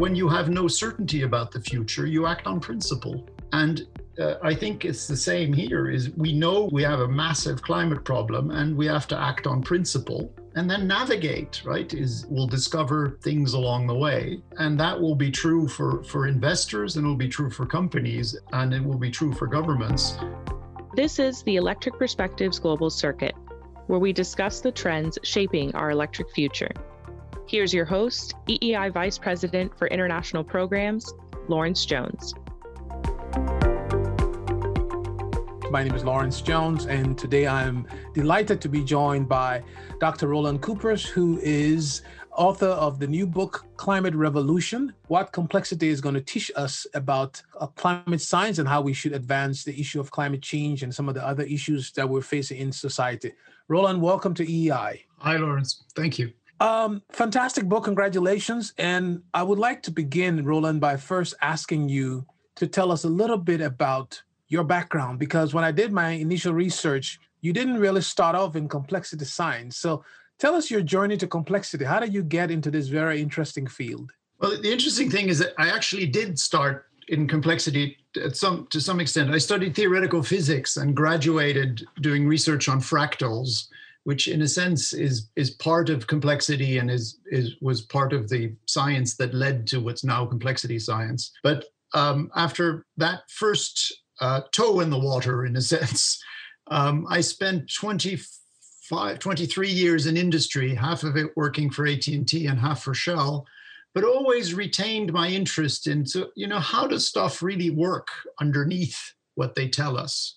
when you have no certainty about the future, you act on principle. And I think it's the same here, is we know we have a massive climate problem and we have to act on principle and then navigate, right? We'll discover things along the way. And that will be true for investors, and it will be true for companies, and it will be true for governments. This is the Electric Perspectives Global Circuit, where we discuss the trends shaping our electric future. Here's your host, EEI Vice President for International Programs, Lawrence Jones. My name is Lawrence Jones, and today I'm delighted to be joined by Dr. Roland Kupers, who is author of the new book, Climate Revolution: What Complexity is going to teach us about climate science and how we should advance the issue of climate change and some of the other issues that we're facing in society. Roland, welcome to EEI. Hi, Lawrence. Thank you. Fantastic book. Congratulations. And I would like to begin, Roland, by first asking you to tell us a little bit about your background, because when I did my initial research, you didn't really start off in complexity science. So tell us your journey to complexity. How did you get into this very interesting field? Well, the interesting thing is that I actually did start in complexity to some extent. I studied theoretical physics and graduated doing research on fractals, which in a sense is part of complexity and was part of the science that led to what's now complexity science. But after that first toe in the water, in a sense, I spent 23 years in industry, half of it working for AT&T and half for Shell, but always retained my interest in, how does stuff really work underneath what they tell us?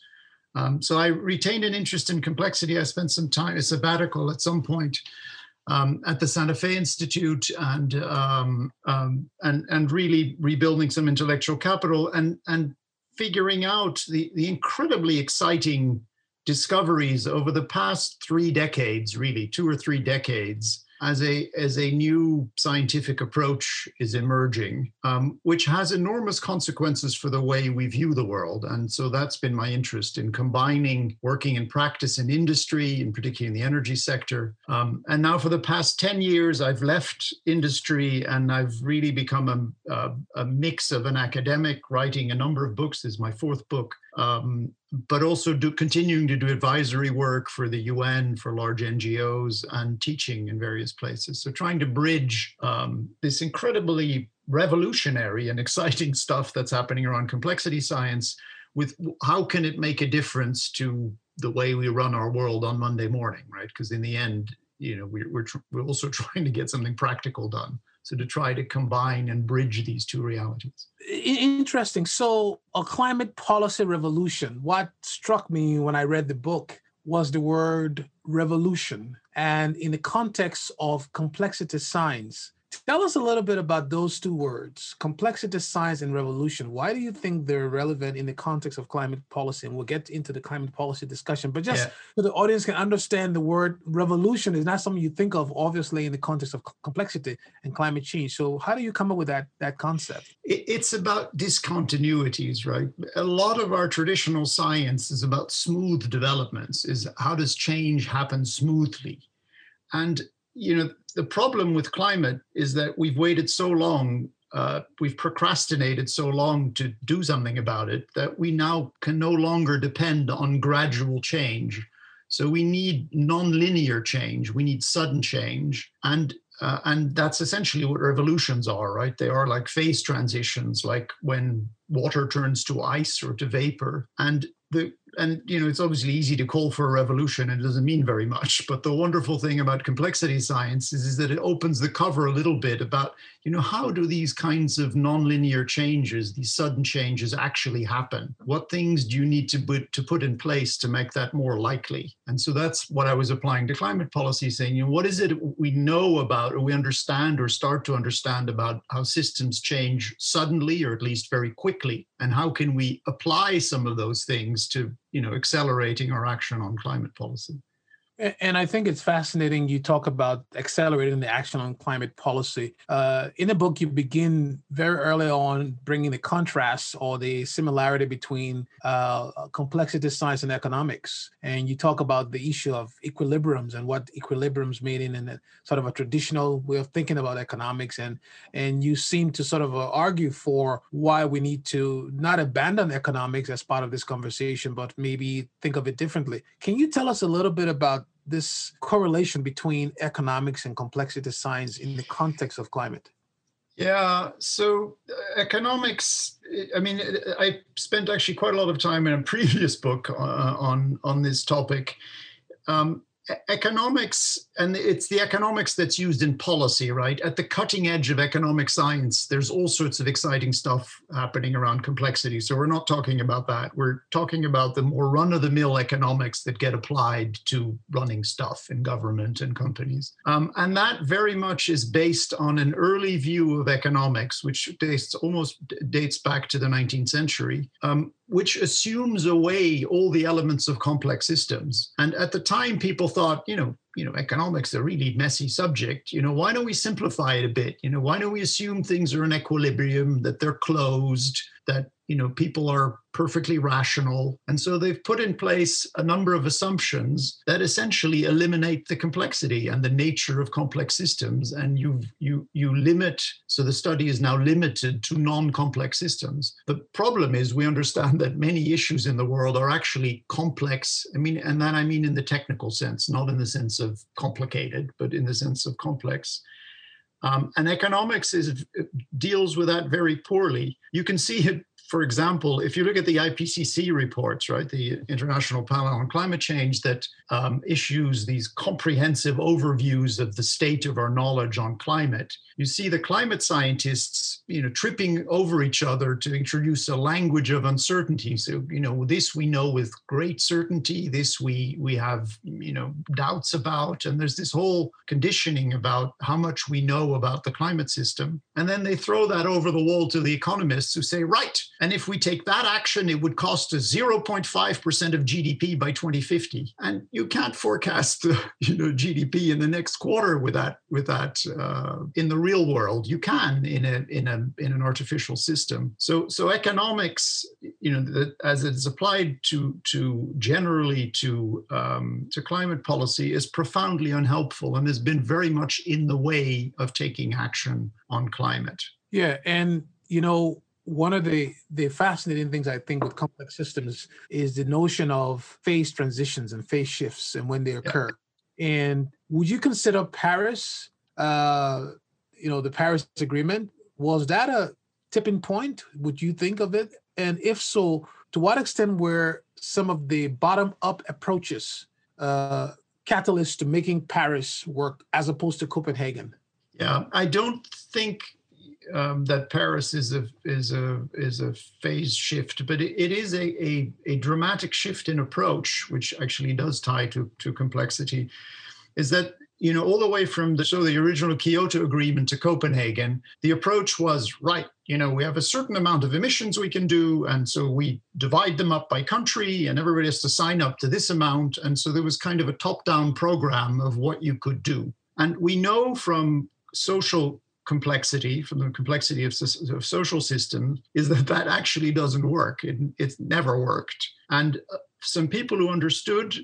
So I retained an interest in complexity. I spent some time, a sabbatical at some point, at the Santa Fe Institute, and really rebuilding some intellectual capital and figuring out the incredibly exciting discoveries over the past three decades, really, two or three decades, as a new scientific approach is emerging, which has enormous consequences for the way we view the world. And so that's been my interest in combining working in practice in industry, in particular in the energy sector. And now for the past 10 years, I've left industry and I've really become a mix of an academic, writing a number of books. This is my fourth book. But also continuing to do advisory work for the UN, for large NGOs, and teaching in various places. So trying to bridge this incredibly revolutionary and exciting stuff that's happening around complexity science with how can it make a difference to the way we run our world on Monday morning, right? Because in the end, we're also trying to get something practical done. So to try to combine and bridge these two realities. Interesting. So a climate policy revolution. What struck me when I read the book was the word revolution, and in the context of complexity science. Tell us a little bit about those two words, complexity science and revolution. Why do you think they're relevant in the context of climate policy? And we'll get into the climate policy discussion, but just so the audience can understand, the word revolution is not something you think of, obviously, in the context of complexity and climate change. So how do you come up with that concept? It's about discontinuities, right? A lot of our traditional science is about smooth developments, is how does change happen smoothly? And, the problem with climate is that we've waited so long, we've procrastinated so long to do something about it that we now can no longer depend on gradual change. So we need nonlinear change. We need sudden change. And that's essentially what revolutions are, right? They are like phase transitions, like when water turns to ice or to vapor. And it's obviously easy to call for a revolution, and it doesn't mean very much. But the wonderful thing about complexity science is that it opens the cover a little bit about, how do these kinds of nonlinear changes, these sudden changes, actually happen? What things do you need to put in place to make that more likely? And so that's what I was applying to climate policy, saying, what is it we know about, or we understand, or start to understand about how systems change suddenly, or at least very quickly, and how can we apply some of those things to accelerating our action on climate policy? And I think it's fascinating you talk about accelerating the action on climate policy. In the book, you begin very early on bringing the contrast or the similarity between complexity science and economics. And you talk about the issue of equilibriums and what equilibriums mean in a sort of a traditional way of thinking about economics. And you seem to sort of argue for why we need to not abandon economics as part of this conversation, but maybe think of it differently. Can you tell us a little bit about this correlation between economics and complexity science in the context of climate? Yeah, so economics, I mean, I spent actually quite a lot of time in a previous book on this topic. Economics, and it's the economics that's used in policy, right? At the cutting edge of economic science, there's all sorts of exciting stuff happening around complexity. So we're not talking about that. We're talking about the more run-of-the-mill economics that get applied to running stuff in government and companies. And that very much is based on an early view of economics, which almost dates back to the 19th century. Which assumes away all the elements of complex systems. And at the time, people thought, you know, economics is a really messy subject. You know, why don't we simplify it a bit? You know, why don't we assume things are in equilibrium, that they're closed, that, you know, people are perfectly rational. And so they've put in place a number of assumptions that essentially eliminate the complexity and the nature of complex systems. And you limit, so the study is now limited to non-complex systems. The problem is we understand that many issues in the world are actually complex. I mean, and that I mean in the technical sense, not in the sense of complicated, but in the sense of complex. And economics deals with that very poorly. You can see it, for example, if you look at the IPCC reports, right, the International Panel on Climate Change, that issues these comprehensive overviews of the state of our knowledge on climate, you see the climate scientists, you know, tripping over each other to introduce a language of uncertainty. So, you know, this we know with great certainty, this we have, you know, doubts about, and there's this whole conditioning about how much we know about the climate system. And then they throw that over the wall to the economists who say, right, and if we take that action, it would cost us 0.5% of GDP by 2050. And you can't forecast, you know, GDP in the next quarter with that in the real world. You can in an artificial system. So economics, you know, as it's applied generally to climate policy, is profoundly unhelpful and has been very much in the way of taking action on climate. Yeah, and you know, one of the fascinating things I think with complex systems is the notion of phase transitions and phase shifts and when they occur. Yeah. And would you consider Paris, you know, the Paris Agreement, was that a tipping point? Would you think of it? And if so, to what extent were some of the bottom-up approaches catalysts to making Paris work as opposed to Copenhagen? Yeah, I don't think that Paris is a phase shift, but it is a dramatic shift in approach, which actually does tie to complexity. Is that, you know, all the way from the original Kyoto Agreement to Copenhagen, the approach was, right, you know, we have a certain amount of emissions we can do, and so we divide them up by country, and everybody has to sign up to this amount. And so there was kind of a top-down program of what you could do. And we know from social complexity, from the complexity of social systems, is that actually doesn't work. It's never worked. And some people who understood,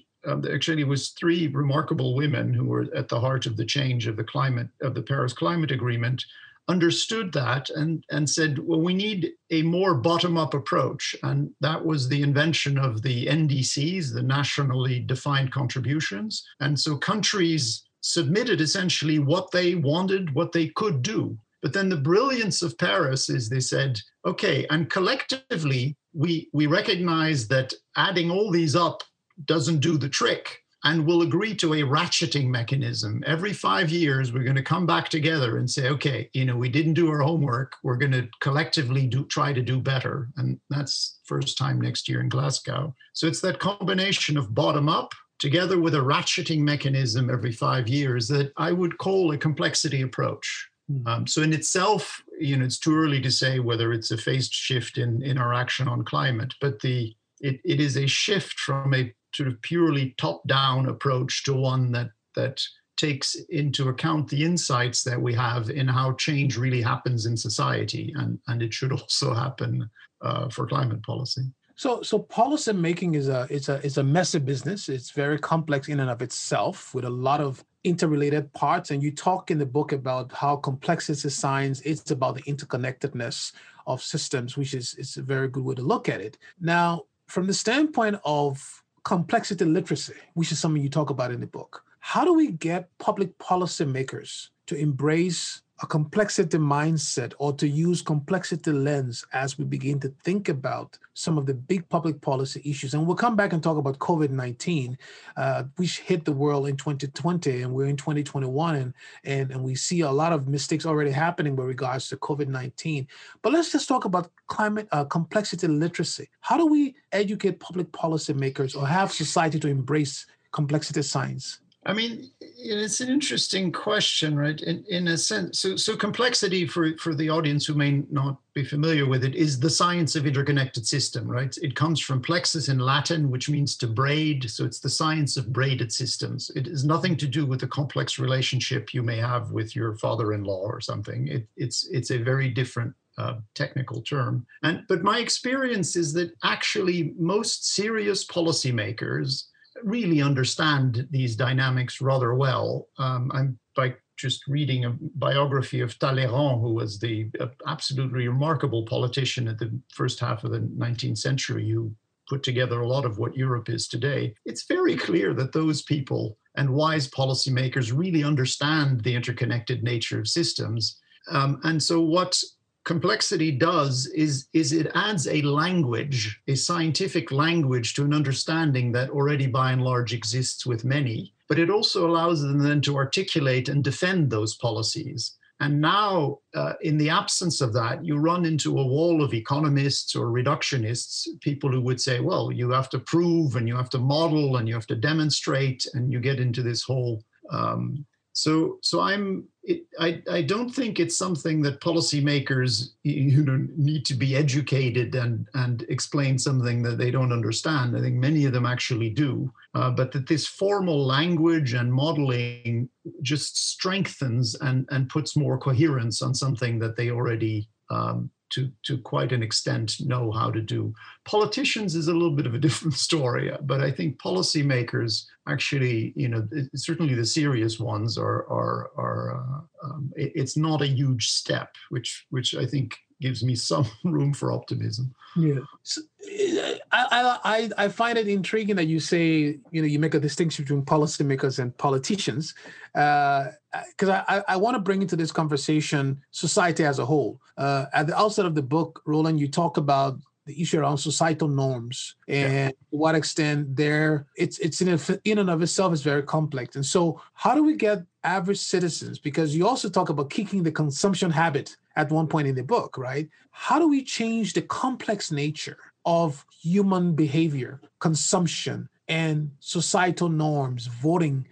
actually it was three remarkable women who were at the heart of the change of the climate, of the Paris Climate Agreement, understood that and said, well, we need a more bottom-up approach. And that was the invention of the NDCs, the nationally defined contributions. And so countries submitted essentially what they wanted, what they could do. But then the brilliance of Paris is they said, okay, and collectively, we recognize that adding all these up doesn't do the trick, and we'll agree to a ratcheting mechanism. Every 5 years, we're going to come back together and say, okay, you know, we didn't do our homework. We're going to collectively try to do better. And that's first time next year in Glasgow. So it's that combination of bottom up together with a ratcheting mechanism every 5 years that I would call a complexity approach. So in itself, you know, it's too early to say whether it's a phased shift in our action on climate, but it is a shift from a sort of purely top-down approach to one that takes into account the insights that we have in how change really happens in society, and it should also happen for climate policy. So policy making is a messy business. It's very complex in and of itself, with a lot of interrelated parts. And you talk in the book about how complexity science, it's about the interconnectedness of systems, which is a very good way to look at it. Now, from the standpoint of complexity literacy, which is something you talk about in the book, how do we get public policy makers to embrace a complexity mindset, or to use complexity lens as we begin to think about some of the big public policy issues? And we'll come back and talk about COVID-19, which hit the world in 2020, and we're in 2021, and we see a lot of mistakes already happening with regards to COVID-19. But let's just talk about climate complexity literacy. How do we educate public policy makers or have society to embrace complexity science? I mean, it's an interesting question, right? In a sense, so complexity, for the audience who may not be familiar with it, is the science of interconnected system, right? It comes from plexus in Latin, which means to braid. So it's the science of braided systems. It has nothing to do with the complex relationship you may have with your father-in-law or something. It's a very different technical term. But my experience is that actually most serious policymakers really understand these dynamics rather well. I'm by just reading a biography of Talleyrand, who was the absolutely remarkable politician at the first half of the 19th century, who put together a lot of what Europe is today. It's very clear that those people and wise policymakers really understand the interconnected nature of systems. And so what complexity does is it adds a language, a scientific language, to an understanding that already by and large exists with many, but it also allows them then to articulate and defend those policies. And now, in the absence of that, you run into a wall of economists or reductionists, people who would say, well, you have to prove and you have to model and you have to demonstrate, and you get into this whole I don't think it's something that policymakers, you know, need to be educated and explain something that they don't understand. I think many of them actually do, but that this formal language and modeling just strengthens and puts more coherence on something that they already to quite an extent know how to do. Politicians is a little bit of a different story, but I think policymakers actually, you know, certainly the serious ones are it's not a huge step, which I think gives me some room for optimism. Yeah, so, I find it intriguing that you say, you know, you make a distinction between policymakers and politicians, because I want to bring into this conversation society as a whole. At the outset of the book, Roland, you talk about the issue around societal norms and to what extent it's in and of itself is very complex. And so how do we get average citizens, because you also talk about kicking the consumption habit at one point in the book, right? How do we change the complex nature of human behavior, consumption, and societal norms, voting,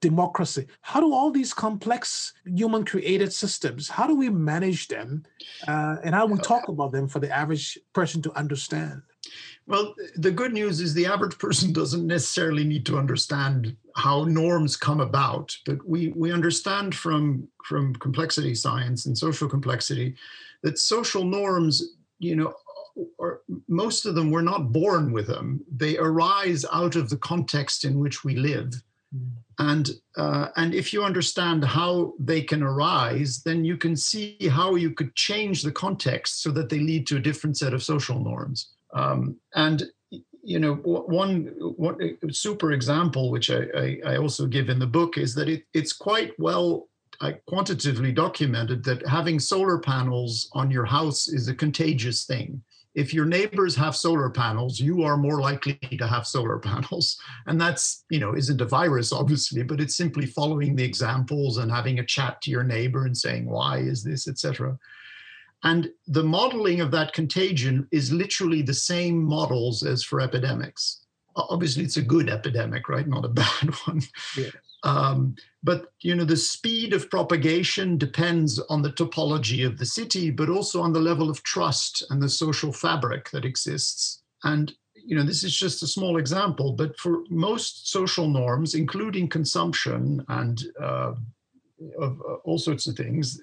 democracy? How do all these complex human-created systems, how do we manage them, and how do we talk about them for the average person to understand? Well, the good news is the average person doesn't necessarily need to understand how norms come about, but we understand from complexity science and social complexity that social norms, you know, or most of them, we're not born with them. They arise out of the context in which we live. And if you understand how they can arise, then you can see how you could change the context so that they lead to a different set of social norms. And, you know, one super example, which I also give in the book, is that it's quite well quantitatively documented that having solar panels on your house is a contagious thing. If your neighbors have solar panels, you are more likely to have solar panels. And that's, you know, isn't a virus, obviously, but it's simply following the examples and having a chat to your neighbor and saying, why is this, etc. And the modeling of that contagion is literally the same models as for epidemics. Obviously, it's a good epidemic, right? Not a bad one. Yeah. But, you know, the speed of propagation depends on the topology of the city, but also on the level of trust and the social fabric that exists. And, you know, this is just a small example, but for most social norms, including consumption and of all sorts of things,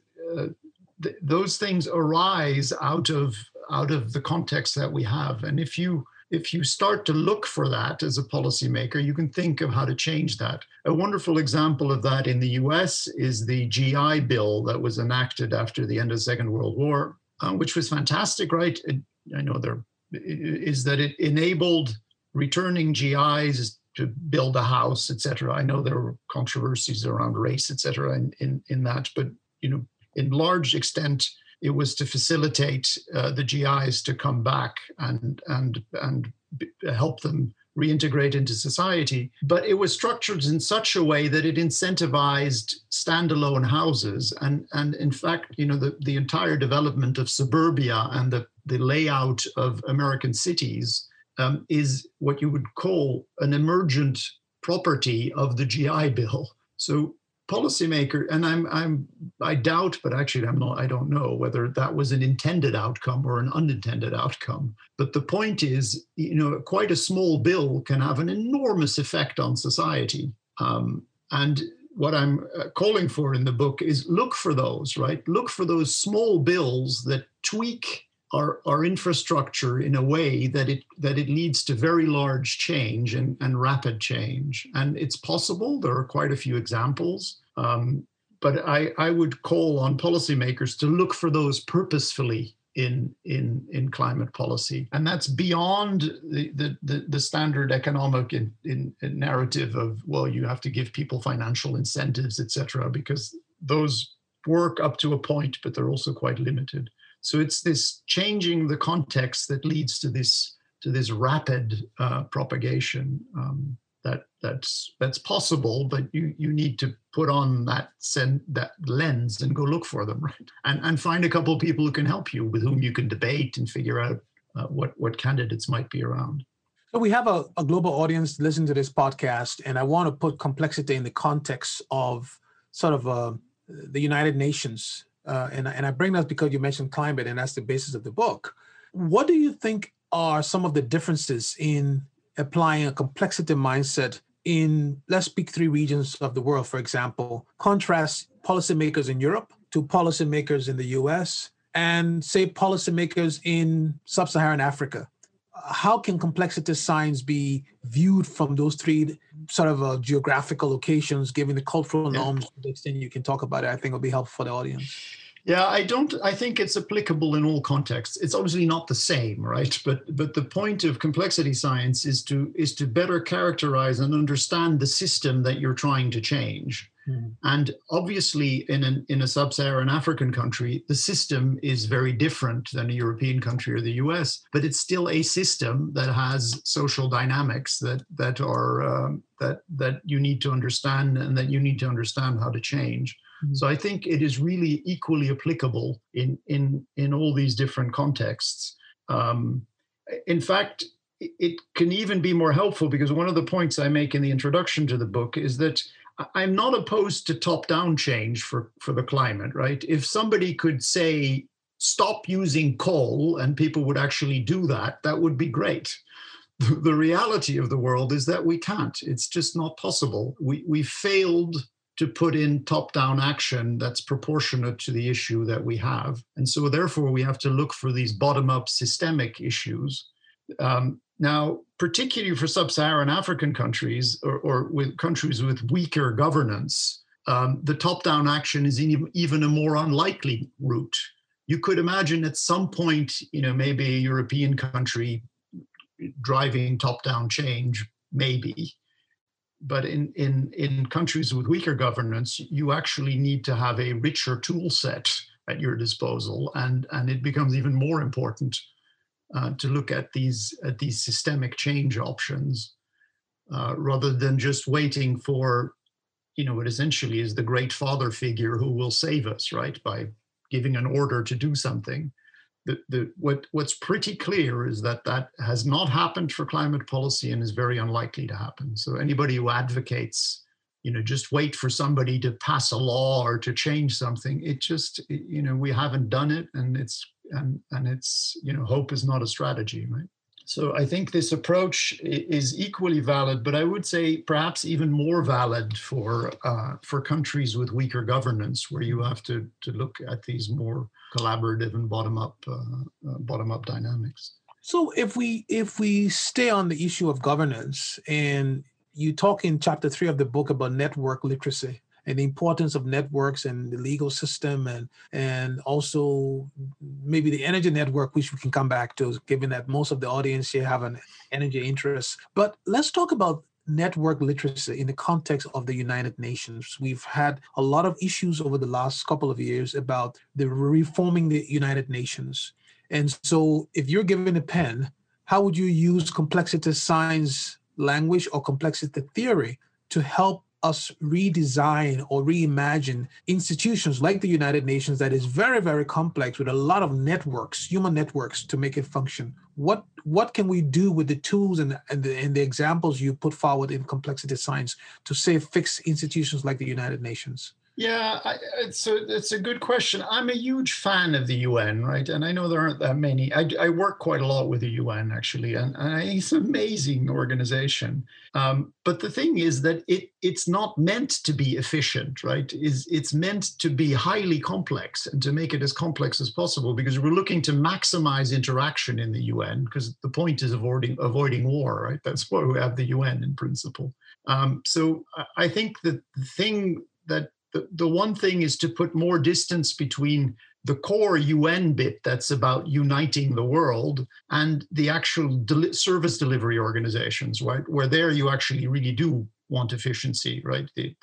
those things arise out of the context that we have. And if you start to look for that as a policymaker, you can think of how to change that. A wonderful example of that in the US is the GI Bill that was enacted after the end of the Second World War, which was fantastic, right? It enabled returning GIs to build a house, etc. I know there were controversies around race, etc. in that, but you know, in large extent, it was to facilitate the GIs to come back and help them reintegrate into society. But it was structured in such a way that it incentivized standalone houses. And in fact, you know, the entire development of suburbia and the layout of American cities is what you would call an emergent property of the GI Bill. So policymaker, and I doubt, but actually I don't know whether that was an intended outcome or an unintended outcome. But the point is, you know, quite a small bill can have an enormous effect on society. And what I'm calling for in the book is look for those, right? Look for those small bills that tweak our infrastructure in a way that it leads to very large change and rapid change. And it's possible. There are quite a few examples. But I would call on policymakers to look for those purposefully in climate policy. And that's beyond the standard economic in narrative of, well, you have to give people financial incentives, et cetera, because those work up to a point, but they're also quite limited. So it's this changing the context that leads to this rapid propagation that's possible, but you need to put on that lens and go look for them, right? And find a couple of people who can help you, with whom you can debate and figure out what candidates might be around. So we have a global audience listening to this podcast, and I want to put complexity in the context of sort of the United Nations. And I bring that because you mentioned climate, and that's the basis of the book. What do you think are some of the differences in applying a complexity mindset in, let's pick three regions of the world, for example, contrast policymakers in Europe to policymakers in the US, and say policymakers in sub-Saharan Africa? How can complexity science be viewed from those three sort of geographical locations, given the cultural norms? To the extent you can talk about it, I think will be helpful for the audience. Yeah, I think it's applicable in all contexts. It's obviously not the same, right? But the point of complexity science is to better characterize and understand the system that you're trying to change. Mm. And obviously, in a sub-Saharan African country, the system is very different than a European country or the US, but it's still a system that has social dynamics that you need to understand and that you need to understand how to change. Mm-hmm. So I think it is really equally applicable in all these different contexts. In fact, it can even be more helpful, because one of the points I make in the introduction to the book is that I'm not opposed to top-down change for the climate, right? If somebody could say, stop using coal, and people would actually do that, that would be great. The reality of the world is that we can't. It's just not possible. We failed to put in top-down action that's proportionate to the issue that we have. And so therefore, we have to look for these bottom-up systemic issues. Now, particularly for sub-Saharan African countries or with countries with weaker governance, the top-down action is even a more unlikely route. You could imagine at some point, you know, maybe a European country driving top-down change, maybe. But in countries with weaker governance, you actually need to have a richer tool set at your disposal, and it becomes even more important to look at these systemic change options rather than just waiting for, you know, what essentially is the great father figure who will save us, right, by giving an order to do something. What's pretty clear is that has not happened for climate policy and is very unlikely to happen. So anybody who advocates, you know, just wait for somebody to pass a law or to change something, you know, we haven't done it, and it's, you know, hope is not a strategy, right? So I think this approach is equally valid, but I would say perhaps even more valid for countries with weaker governance, where you have to look at these more collaborative and bottom up dynamics. So if we stay on the issue of governance, and you talk in chapter 3 of the book about network literacy and the importance of networks and the legal system, and also maybe the energy network, which we can come back to, given that most of the audience here have an energy interest. But let's talk about network literacy in the context of the United Nations. We've had a lot of issues over the last couple of years about the reforming the United Nations. And so if you're given a pen, how would you use complexity science language or complexity theory to help us redesign or reimagine institutions like the United Nations that is very, very complex with a lot of networks, human networks, to make it function? What can we do with the tools and the examples you put forward in complexity science to, say, fix institutions like the United Nations? Yeah, it's a good question. I'm a huge fan of the UN, right? And I know there aren't that many. I work quite a lot with the UN, actually, and it's an amazing organization. But the thing is that it's not meant to be efficient, right? It's meant to be highly complex and to make it as complex as possible, because we're looking to maximize interaction in the UN, because the point is avoiding war, right? That's why we have the UN in principle. So I think that the thing that the one thing is to put more distance between the core UN bit that's about uniting the world and the actual service delivery organizations, right? Where there you actually really do want efficiency, right? The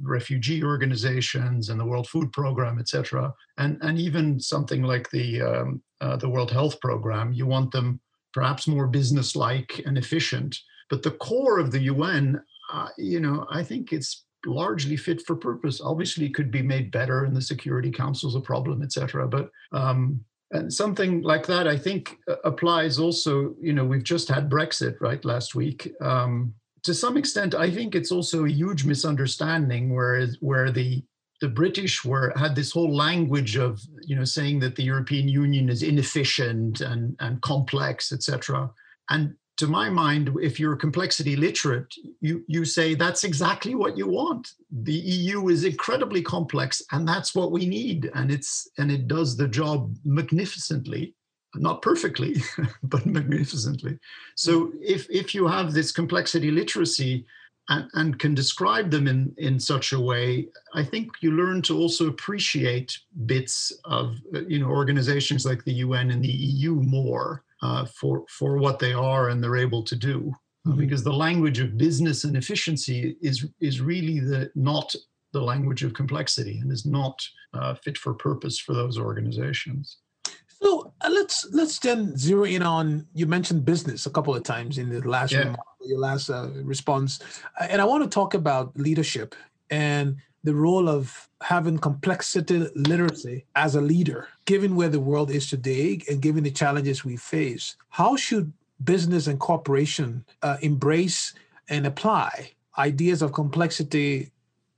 refugee organizations and the World Food Programme, et cetera. And even something like the World Health Programme, you want them perhaps more business-like and efficient. But the core of the UN, I think it's largely fit for purpose. Obviously, it could be made better, and the Security Council's a problem, etc. But and something like that, I think, applies also. We've just had Brexit, right, last week. To some extent, I think it's also a huge misunderstanding where the British had this whole language of saying that the European Union is inefficient and complex, etc. And to my mind, if you're complexity literate, you say that's exactly what you want. The EU is incredibly complex, and that's what we need. And it does the job magnificently, not perfectly, but magnificently. So if you have this complexity literacy and can describe them in such a way, I think you learn to also appreciate bits of organizations like the UN and the EU more. For what they are and they're able to do, because the language of business and efficiency is really not the language of complexity, and is not fit for purpose for those organizations. So let's then zero in on, you mentioned business a couple of times in the last response, and I want to talk about leadership and the role of having complexity literacy as a leader, given where the world is today and given the challenges we face. How should business and corporation embrace and apply ideas of complexity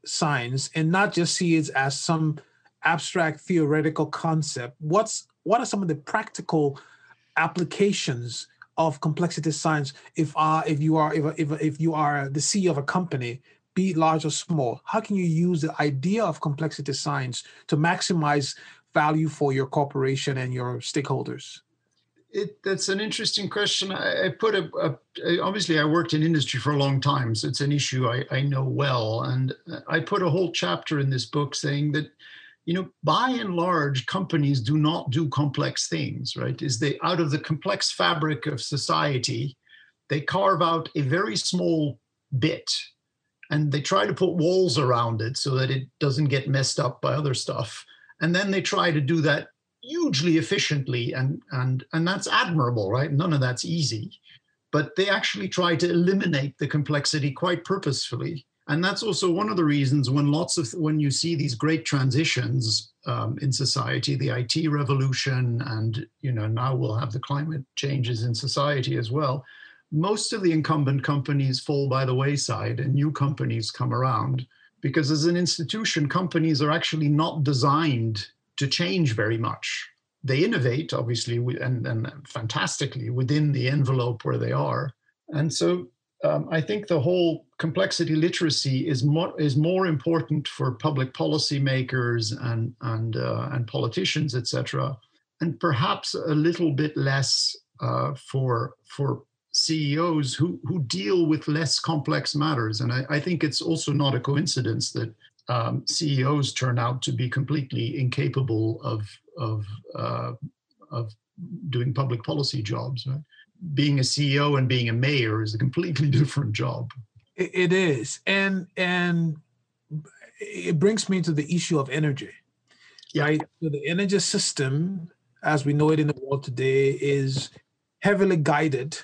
science, and not just see it as some abstract theoretical concept? What are some of the practical applications of complexity science if you are the CEO of a company, be large or small? How can you use the idea of complexity science to maximize value for your corporation and your stakeholders? That's an interesting question. Obviously, I worked in industry for a long time, so it's an issue I know well. And I put a whole chapter in this book saying that, by and large, companies do not do complex things, right? Out of the complex fabric of society, they carve out a very small bit, and they try to put walls around it so that it doesn't get messed up by other stuff. And then they try to do that hugely efficiently, and that's admirable, right? None of that's easy. But they actually try to eliminate the complexity quite purposefully. And that's also one of the reasons when you see these great transitions in society, the IT revolution, and now we'll have the climate changes in society as well, most of the incumbent companies fall by the wayside and new companies come around, because as an institution, companies are actually not designed to change very much. They innovate, obviously, and fantastically within the envelope where they are. And so I think the whole complexity literacy is more important for public policymakers and politicians, etc., and perhaps a little bit less for CEOs who deal with less complex matters. And I think it's also not a coincidence that CEOs turn out to be completely incapable of doing public policy jobs. Right? Being a CEO and being a mayor is a completely different job. It is, and it brings me to the issue of energy. Yeah. Right? So the energy system, as we know it in the world today, is heavily guided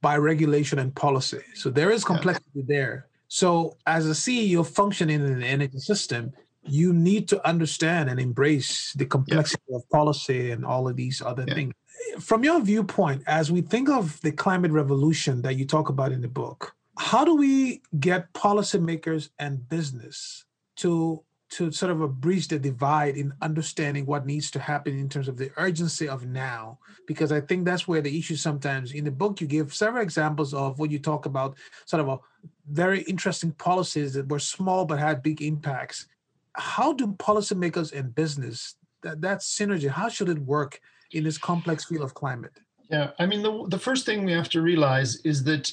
by regulation and policy. So there is complexity there. So as a CEO functioning in the energy system, you need to understand and embrace the complexity of policy and all of these other things. From your viewpoint, as we think of the climate revolution that you talk about in the book, how do we get policymakers and business to sort of breach the divide in understanding what needs to happen in terms of the urgency of now? Because I think that's where the issue sometimes, in the book, you give several examples of what you talk about, sort of very interesting policies that were small but had big impacts. How do policymakers and business, that synergy, how should it work in this complex field of climate? Yeah, I mean, the first thing we have to realize is that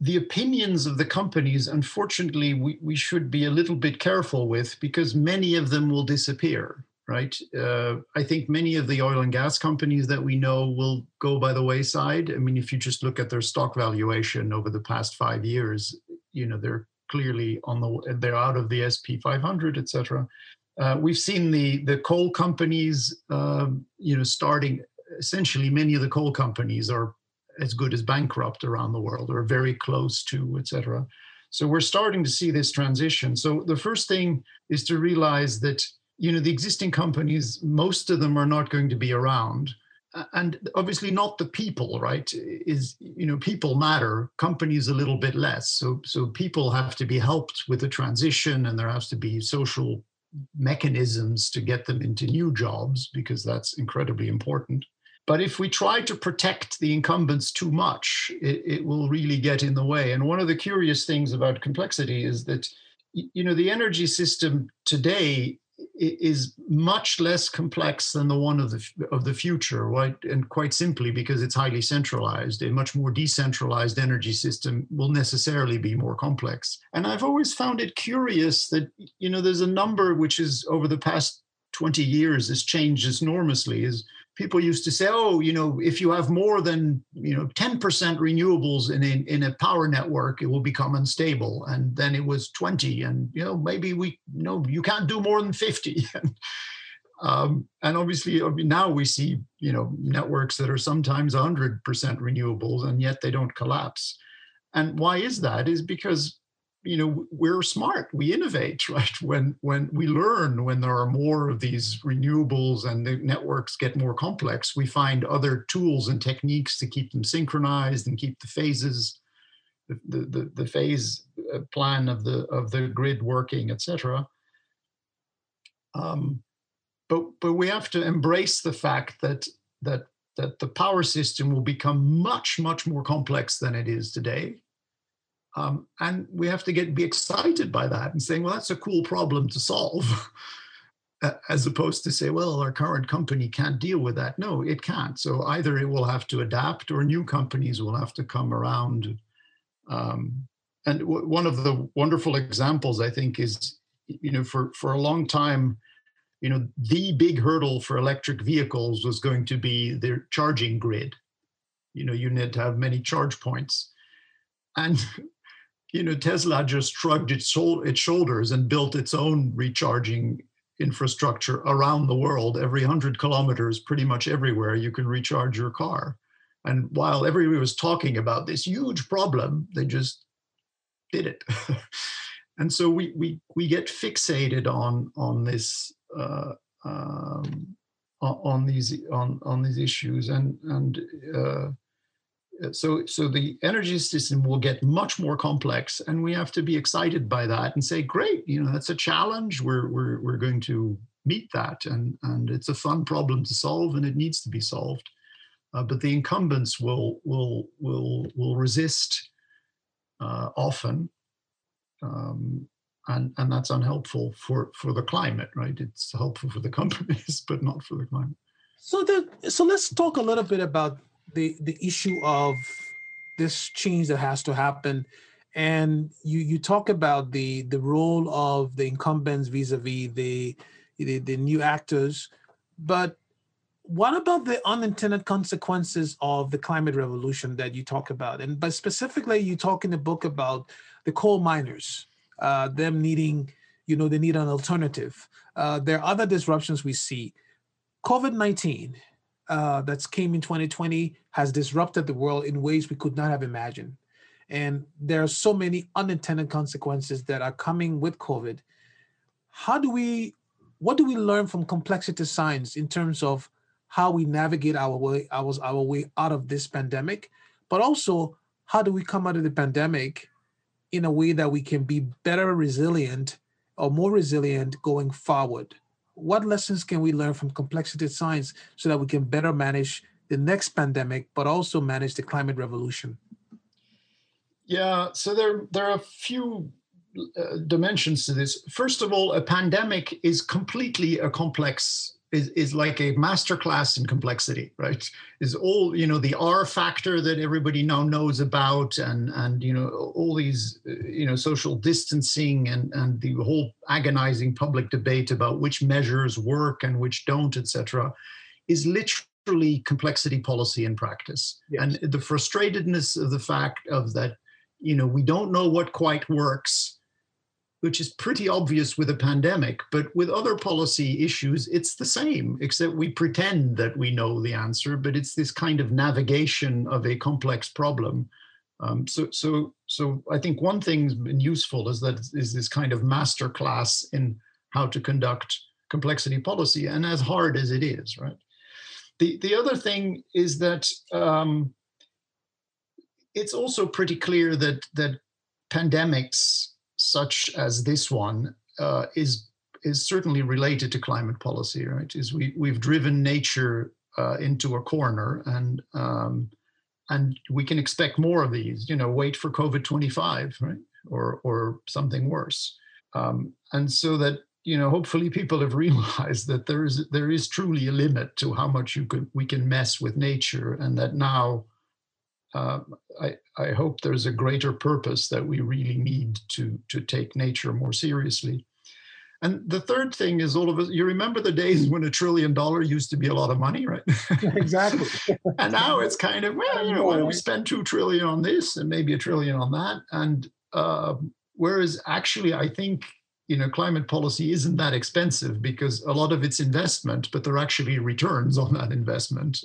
the opinions of the companies, unfortunately, we should be a little bit careful with, because many of them will disappear, right? I think many of the oil and gas companies that we know will go by the wayside. I mean, if you just look at their stock valuation over the past 5 years, you know, they're clearly they're out of the SP 500, et cetera. We've seen the coal companies, you know, starting, essentially many of the coal companies are as good as bankrupt around the world, or very close to, et cetera. So we're starting to see this transition. So the first thing is to realize that, you know, the existing companies, most of them are not going to be around. And obviously not the people, right? Is, you know, people matter, companies a little bit less. So people have to be helped with the transition, and there has to be social mechanisms to get them into new jobs, because that's incredibly important. But if we try to protect the incumbents too much, it will really get in the way. And one of the curious things about complexity is that, you know, the energy system today is much less complex than the one of the future, right? And quite simply because it's highly centralized. A much more decentralized energy system will necessarily be more complex. And I've always found it curious that, you know, there's a number which is over the past 20 years has changed enormously. Is people used to say, oh, you know, if you have more than, you know, 10% renewables in a power network, it will become unstable. And then it was 20, and, you know, maybe you can't do more than 50. And obviously now we see, you know, networks that are sometimes 100% renewables, and yet they don't collapse. And why is that? Is because, you know, we're smart, we innovate, right? When we learn, when there are more of these renewables and the networks get more complex, we find other tools and techniques to keep them synchronized and keep the phases, the phase plan of the grid working, etc. But we have to embrace the fact that the power system will become much, much more complex than it is today. And we have to be excited by that and saying, well, that's a cool problem to solve, as opposed to say, well, our current company can't deal with that. No, it can't. So either it will have to adapt, or new companies will have to come around. And one of the wonderful examples, I think, is, you know, for a long time, you know, the big hurdle for electric vehicles was going to be their charging grid. You know, you need to have many charge points. And you know, Tesla just shrugged its shoulders and built its own recharging infrastructure around the world. Every 100 kilometers, pretty much everywhere, you can recharge your car. And while everybody was talking about this huge problem, they just did it. And so we get fixated on these issues, and So the energy system will get much more complex, and we have to be excited by that and say, great, you know, that's a challenge. We're going to meet that. And it's a fun problem to solve, and it needs to be solved. But the incumbents will resist often, and that's unhelpful for the climate, right? It's helpful for the companies, but not for the climate. So let's talk a little bit about the issue of this change that has to happen. And you talk about the role of the incumbents vis-a-vis the new actors, but what about the unintended consequences of the climate revolution that you talk about? And but specifically, you talk in the book about the coal miners, them needing, they need an alternative. There are other disruptions we see. COVID-19 that came in 2020 has disrupted the world in ways we could not have imagined. And there are so many unintended consequences that are coming with COVID. What do we learn from complexity science in terms of how we navigate our way out of this pandemic, but also how do we come out of the pandemic in a way that we can be better resilient or more resilient going forward? What lessons can we learn from complexity science so that we can better manage the next pandemic, but also manage the climate revolution? Yeah, so there are a few dimensions to this. First of all, a pandemic is completely a complex is like a masterclass in complexity, right? Is all, the R factor that everybody now knows about and all these, social distancing and the whole agonizing public debate about which measures work and which don't, etc., is literally complexity policy in practice. Yes. And the frustratedness of the fact of that, we don't know what quite works, which is pretty obvious with a pandemic, but with other policy issues, it's the same, except we pretend that we know the answer, but it's this kind of navigation of a complex problem. So I think one thing's been useful is that is this kind of masterclass in how to conduct complexity policy, and as hard as it is, right? The other thing is that it's also pretty clear that pandemics such as this one is certainly related to climate policy, right? Is we've driven nature into a corner, and we can expect more of these. Wait for COVID-25, right, or something worse. And so that hopefully people have realized that there is truly a limit to how much we can mess with nature, and that now. I hope there's a greater purpose that we really need to take nature more seriously. And the third thing is all of us, you remember the days when $1 trillion used to be a lot of money, right? Exactly. And now it's kind of, why don't we spend $2 trillion on this and maybe $1 trillion on that? And whereas actually, I think, climate policy isn't that expensive because a lot of it's investment, but there are actually returns on that investment.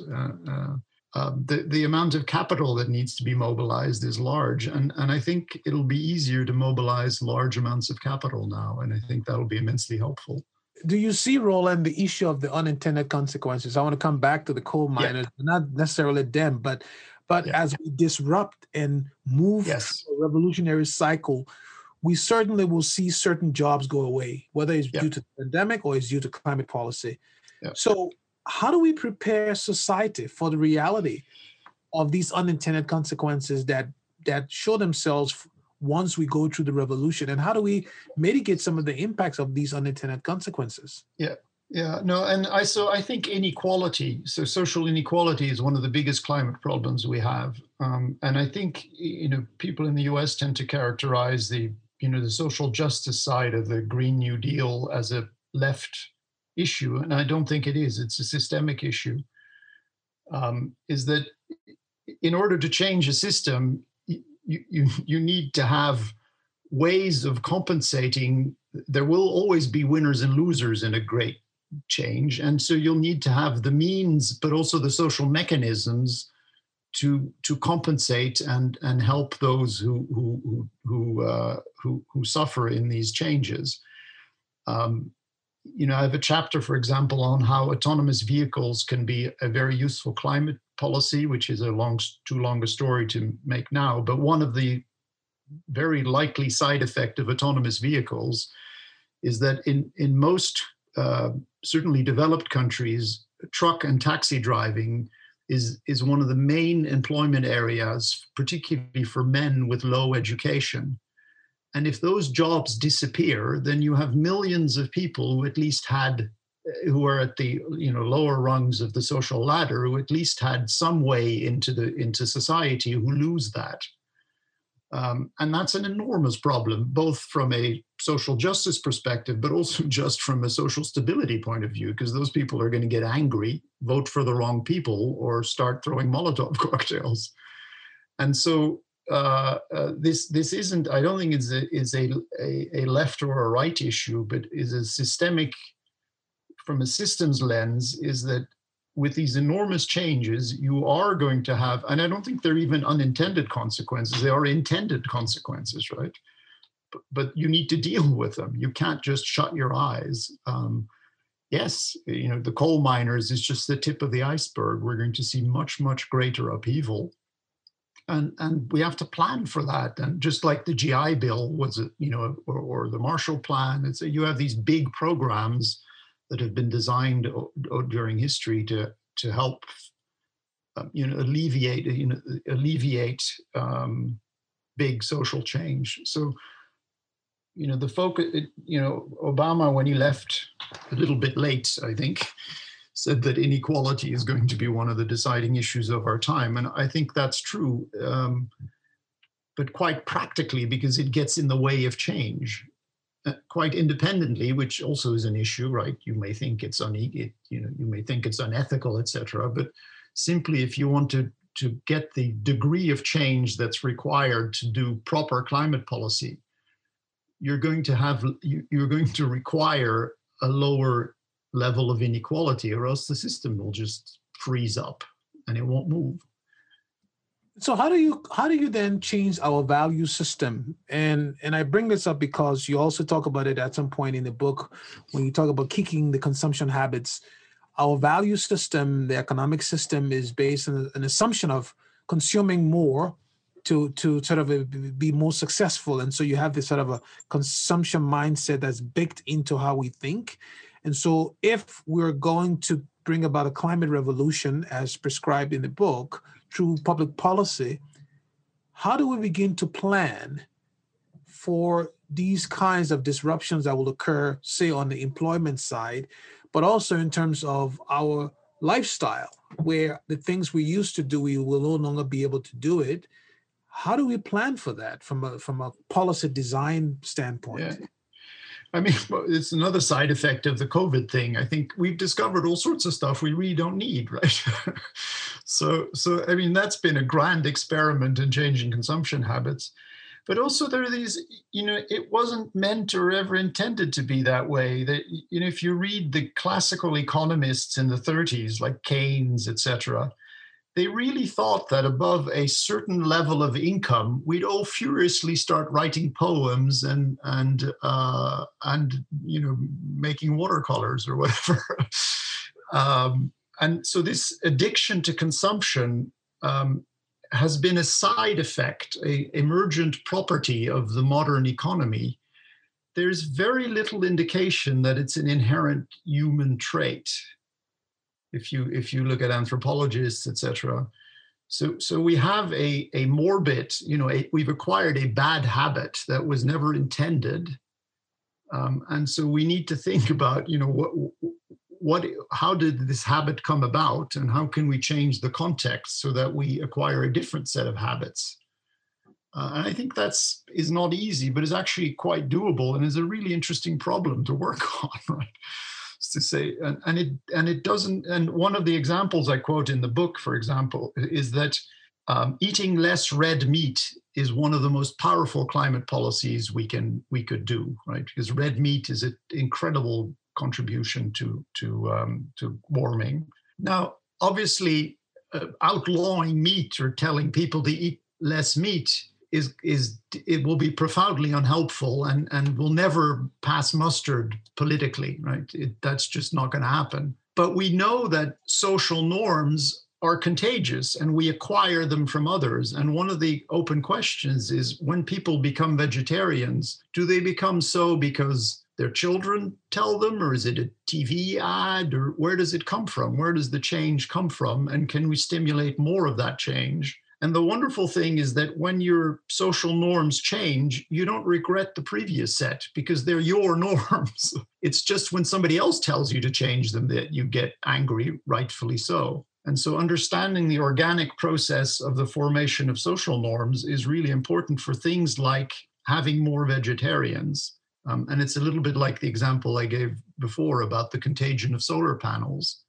The amount of capital that needs to be mobilized is large, and I think it'll be easier to mobilize large amounts of capital now, and I think that'll be immensely helpful. Do you see, Roland, the issue of the unintended consequences? I want to come back to the coal miners, yeah. Not necessarily them, but yeah. As we disrupt and move yes. a revolutionary cycle, we certainly will see certain jobs go away, whether it's yeah. due to the pandemic or it's due to climate policy. Yeah. So. How do we prepare society for the reality of these unintended consequences that show themselves once we go through the revolution? And how do we mitigate some of the impacts of these unintended consequences? Yeah, no, and I think inequality, so social inequality is one of the biggest climate problems we have. And I think, people in the US tend to characterize the social justice side of the Green New Deal as a left issue, and I don't think it is. It's a systemic issue. Is that in order to change a system, you need to have ways of compensating. There will always be winners and losers in a great change, and so you'll need to have the means, but also the social mechanisms to compensate and help those who suffer in these changes. I have a chapter, for example, on how autonomous vehicles can be a very useful climate policy, which is too long a story to make now. But one of the very likely side effect of autonomous vehicles is that in most certainly developed countries, truck and taxi driving is one of the main employment areas, particularly for men with low education. And if those jobs disappear, then you have millions of people who at least had, who are at the lower rungs of the social ladder, who at least had some way into society, who lose that. And that's an enormous problem, both from a social justice perspective, but also just from a social stability point of view, because those people are going to get angry, vote for the wrong people, or start throwing Molotov cocktails. And so this isn't, I don't think it's a left or a right issue, but is a systemic, from a systems lens, is that with these enormous changes, you are going to have, and I don't think they're even unintended consequences, they are intended consequences, right? But you need to deal with them. You can't just shut your eyes. Yes, the coal miners is just the tip of the iceberg. We're going to see much, much greater upheaval. And we have to plan for that. And just like the GI Bill was, or the Marshall Plan, it's, you have these big programs that have been designed during history to help, alleviate big social change. So, the focus. Obama, when he left, a little bit late, I think, said that inequality is going to be one of the deciding issues of our time, and I think that's true. But quite practically, because it gets in the way of change. Quite independently, which also is an issue, right? You may think it's you may think it's unethical, etc. But simply, if you want to get the degree of change that's required to do proper climate policy, you're going to require a lower level of inequality, or else the system will just freeze up and it won't move. So how do you then change our value system? And I bring this up because you also talk about it at some point in the book when you talk about kicking the consumption habits. Our value system, the economic system, is based on an assumption of consuming more to sort of be more successful. And so you have this sort of a consumption mindset that's baked into how we think. And so if we're going to bring about a climate revolution as prescribed in the book through public policy, how do we begin to plan for these kinds of disruptions that will occur, say, on the employment side, but also in terms of our lifestyle, where the things we used to do, we will no longer be able to do it? How do we plan for that from a policy design standpoint? Yeah. I mean, it's another side effect of the COVID thing. I think we've discovered all sorts of stuff we really don't need, right? So I mean, that's been a grand experiment in changing consumption habits. But also there are these, it wasn't meant or ever intended to be that way. That, if you read the classical economists in the 30s, like Keynes, etc., they really thought that above a certain level of income, we'd all furiously start writing poems and making watercolors or whatever. And so this addiction to consumption has been a side effect, an emergent property of the modern economy. There's very little indication that it's an inherent human trait. If you look at anthropologists, etc. So we have a morbid, we've acquired a bad habit that was never intended. And so we need to think about, how did this habit come about, and how can we change the context so that we acquire a different set of habits? And I think is not easy, but is actually quite doable, and is a really interesting problem to work on, right? To say, and it doesn't. And one of the examples I quote in the book, for example, is that eating less red meat is one of the most powerful climate policies we could do, right? Because red meat is an incredible contribution to warming. Now, obviously, outlawing meat or telling people to eat less meat it will be profoundly unhelpful and will never pass muster politically, right? That's just not going to happen. But we know that social norms are contagious, and we acquire them from others. And one of the open questions is, when people become vegetarians, do they become so because their children tell them, or is it a TV ad, or where does it come from? Where does the change come from? And can we stimulate more of that change? And the wonderful thing is that when your social norms change, you don't regret the previous set because they're your norms. It's just when somebody else tells you to change them that you get angry, rightfully so. And so understanding the organic process of the formation of social norms is really important for things like having more vegetarians. And it's a little bit like the example I gave before about the contagion of solar panels.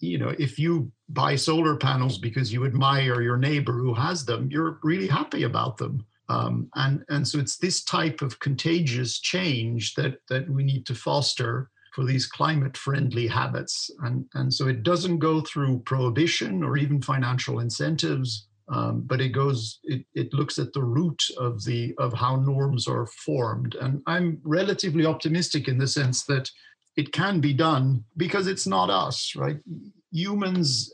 You know, if you buy solar panels because you admire your neighbor who has them, you're really happy about them. And so it's this type of contagious change that we need to foster for these climate-friendly habits. And so it doesn't go through prohibition or even financial incentives, but it goes, it looks at the root of how norms are formed. And I'm relatively optimistic in the sense that it can be done because it's not us, right? Humans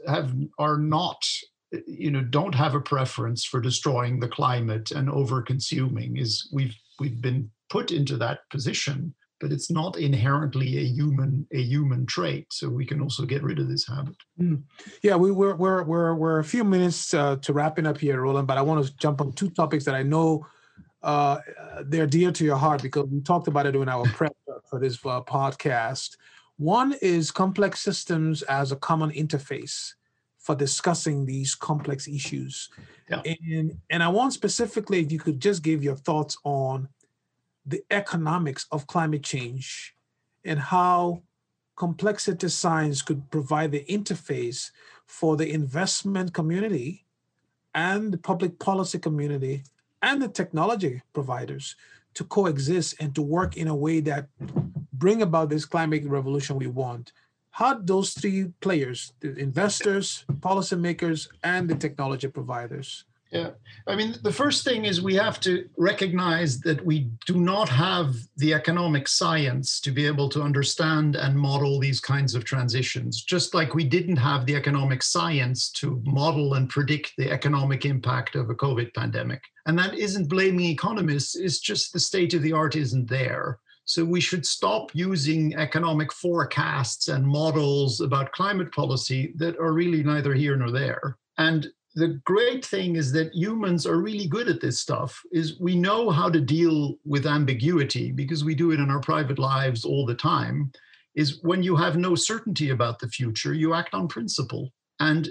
don't have a preference for destroying the climate and over-consuming. We've been put into that position, but it's not inherently a human trait. So we can also get rid of this habit. Mm. Yeah, we're a few minutes to wrapping up here, Roland, but I want to jump on two topics that I know they're dear to your heart because we talked about it in our prep for this podcast. One is complex systems as a common interface for discussing these complex issues. Yeah. And I want specifically if you could just give your thoughts on the economics of climate change and how complexity science could provide the interface for the investment community and the public policy community and the technology providers to coexist and to work in a way that bring about this climate revolution we want. How those three players, the investors, policymakers, and the technology providers? Yeah, I mean, the first thing is we have to recognize that we do not have the economic science to be able to understand and model these kinds of transitions, just like we didn't have the economic science to model and predict the economic impact of a COVID pandemic. And that isn't blaming economists, it's just the state of the art isn't there. So we should stop using economic forecasts and models about climate policy that are really neither here nor there. And the great thing is that humans are really good at this stuff, is we know how to deal with ambiguity because we do it in our private lives all the time, is when you have no certainty about the future, you act on principle. And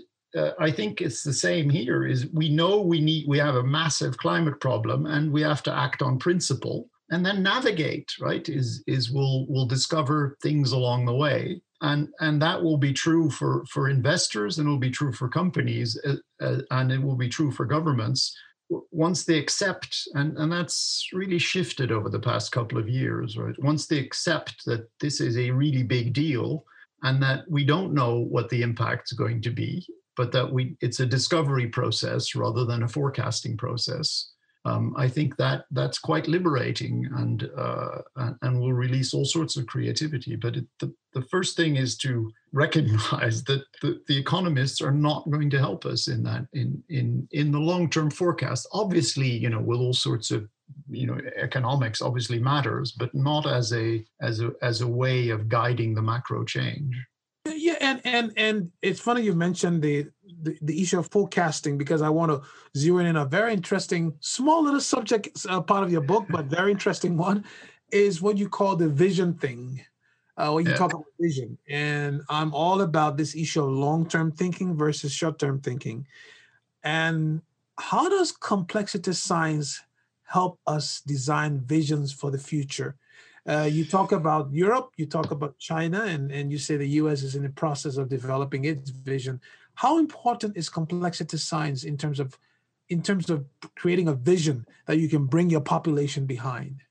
I think it's the same here, is we know we have a massive climate problem and we have to act on principle and then navigate, right? We'll discover things along the way. And that will be true for investors, and it will be true for companies, and it will be true for governments once they accept, and that's really shifted over the past couple of years, right? Once they accept that this is a really big deal and that we don't know what the impact's going to be, but that it's a discovery process rather than a forecasting process. I think that's quite liberating and will release all sorts of creativity. But the first thing is to recognize that the economists are not going to help us in that in the long-term forecast. Obviously, with all sorts of economics obviously matters, but not as a way of guiding the macro change. Yeah, and it's funny you mentioned the issue of forecasting, because I want to zero in on a very interesting, small little subject part of your book, but very interesting one, is what you call the vision thing, when you talk about vision. And I'm all about this issue of long-term thinking versus short-term thinking. And how does complexity science help us design visions for the future? You talk about Europe, you talk about China, and you say the US is in the process of developing its vision. How important is complexity science in terms of creating a vision that you can bring your population behind?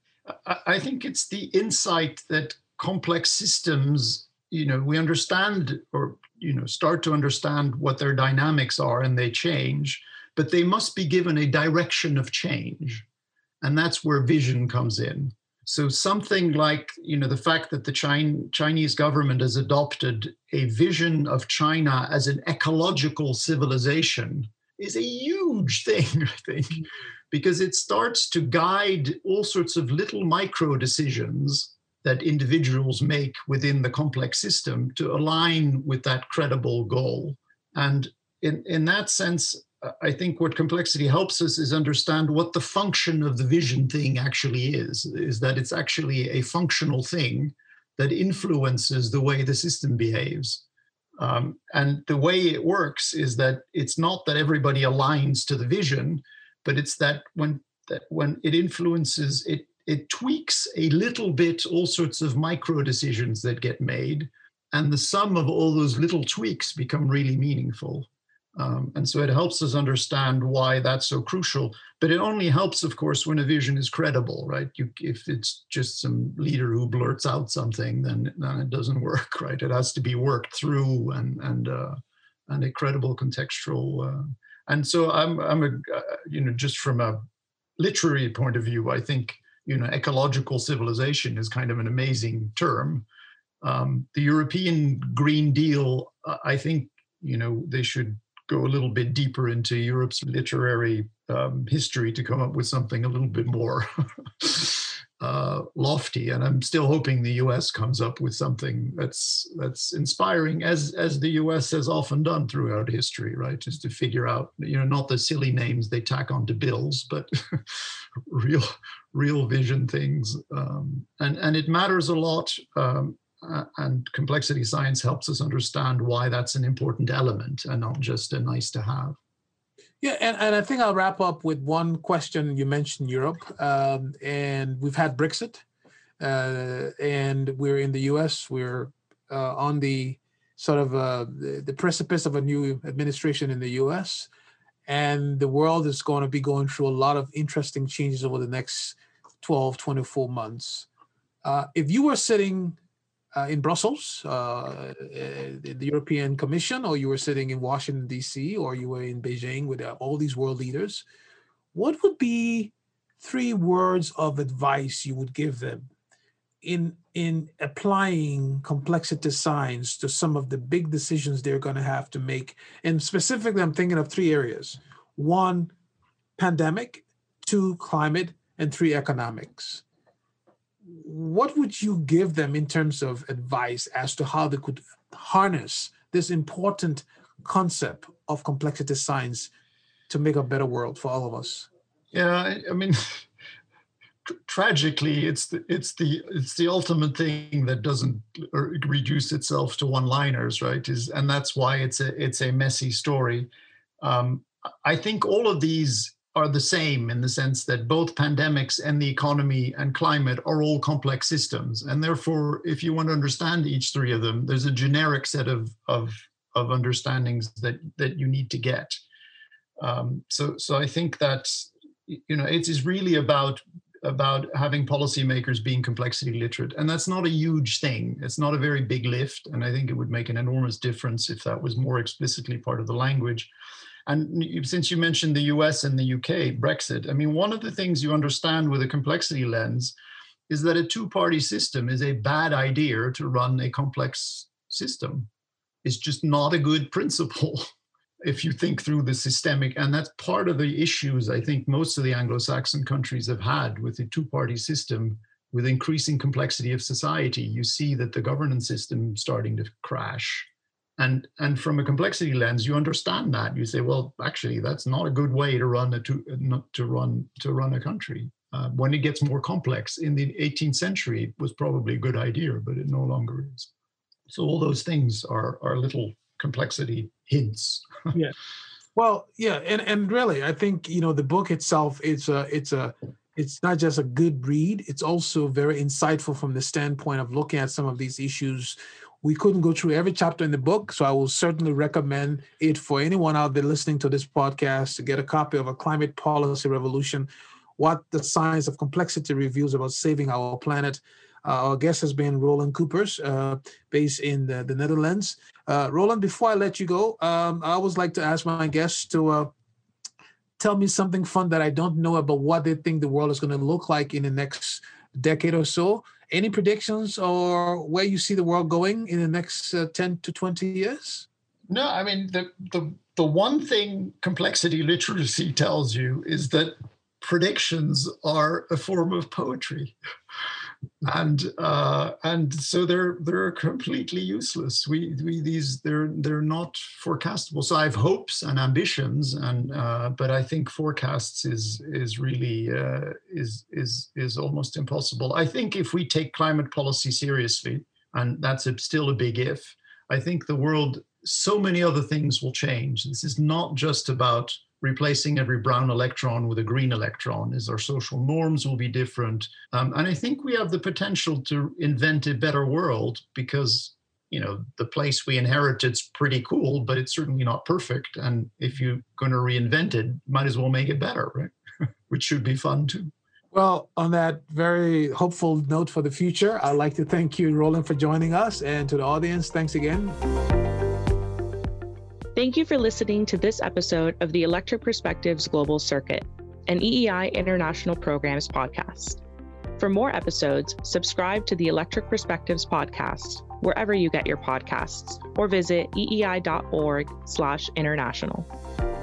I think it's the insight that complex systems, we understand or start to understand what their dynamics are and they change, but they must be given a direction of change. And that's where vision comes in. So something like, the fact that the Chinese government has adopted a vision of China as an ecological civilization is a huge thing, I think, because it starts to guide all sorts of little micro decisions that individuals make within the complex system to align with that credible goal. And in that sense, I think what complexity helps us is understand what the function of the vision thing actually is that it's actually a functional thing that influences the way the system behaves. And the way it works is that it's not that everybody aligns to the vision, but it's that when it influences, it tweaks a little bit all sorts of micro decisions that get made, and the sum of all those little tweaks become really meaningful. And so it helps us understand why that's so crucial, but it only helps, of course, when a vision is credible, right? If it's just some leader who blurts out something, then it doesn't work, right? It has to be worked through and a credible contextual. And so just from a literary point of view, I think, ecological civilization is kind of an amazing term. The European Green Deal, I think, they should go a little bit deeper into Europe's literary history to come up with something a little bit more lofty. And I'm still hoping the US comes up with something that's inspiring, as the US has often done throughout history, right? Just to figure out, not the silly names they tack onto bills, but real vision things. And it matters a lot. And complexity science helps us understand why that's an important element and not just a nice to have. Yeah, and I think I'll wrap up with one question. You mentioned Europe, and we've had Brexit, and we're in the US, we're on the sort of the precipice of a new administration in the US, and the world is going to be going through a lot of interesting changes over the next 12, 24 months. If you were sitting in Brussels, the European Commission, or you were sitting in Washington, D.C., or you were in Beijing with all these world leaders, what would be 3 words of advice you would give them in applying complexity science to some of the big decisions they're going to have to make? And specifically, I'm thinking of 3 areas. 1, pandemic, 2, climate, and 3, economics. What would you give them in terms of advice as to how they could harness this important concept of complexity science to make a better world for all of us? Yeah, I mean, tragically, it's the ultimate thing that doesn't reduce itself to one-liners, right? And that's why it's a messy story. I think all of these are the same in the sense that both pandemics and the economy and climate are all complex systems. And therefore, if you want to understand each 3 of them, there's a generic set of understandings that you need to get. So I think that, it is really about having policymakers being complexity literate. And that's not a huge thing. It's not a very big lift. And I think it would make an enormous difference if that was more explicitly part of the language. And since you mentioned the US and the UK, Brexit, I mean, one of the things you understand with a complexity lens is that a 2-party system is a bad idea to run a complex system. It's just not a good principle if you think through the systemic. And that's part of the issues I think most of the Anglo-Saxon countries have had with the 2-party system. With increasing complexity of society, you see that the governance system is starting to crash. And from a complexity lens, you understand that. You say, well, actually, that's not a good way to run a country. When it gets more complex, in the 18th century, it was probably a good idea, but it no longer is. So all those things are little complexity hints. Yeah. Well, yeah, and really, I think the book itself, it's not just a good read. It's also very insightful from the standpoint of looking at some of these issues. We couldn't go through every chapter in the book, so I will certainly recommend it for anyone out there listening to this podcast to get a copy of A Climate Policy Revolution, What the Science of Complexity Reveals About Saving Our Planet. Our guest has been Roland Kupers, based in the Netherlands. Roland, before I let you go, I always like to ask my guests to tell me something fun that I don't know about what they think the world is going to look like in the next decade or so. Any predictions or where you see the world going in the next 10 to 20 years? No, I mean, the one thing complexity literacy tells you is that predictions are a form of poetry. And so they're completely useless. They're not forecastable. So I have hopes and ambitions, and but I think forecasts is really almost impossible. I think if we take climate policy seriously, and that's still a big if, I think the world, so many other things will change. This is not just about replacing every brown electron with a green electron. Is our social norms will be different. And I think we have the potential to invent a better world because, you know, the place we inherited's pretty cool, but it's certainly not perfect. And if you're going to reinvent it, might as well make it better, right? Which should be fun too. Well, on that very hopeful note for the future, I'd like to thank you, Roland, for joining us, and to the audience, thanks again. Thank you for listening to this episode of the Electro Perspectives Global Circuit, an EEI International Programs podcast. For more episodes, subscribe to the Electric Perspectives podcast, wherever you get your podcasts, or visit eei.org/international.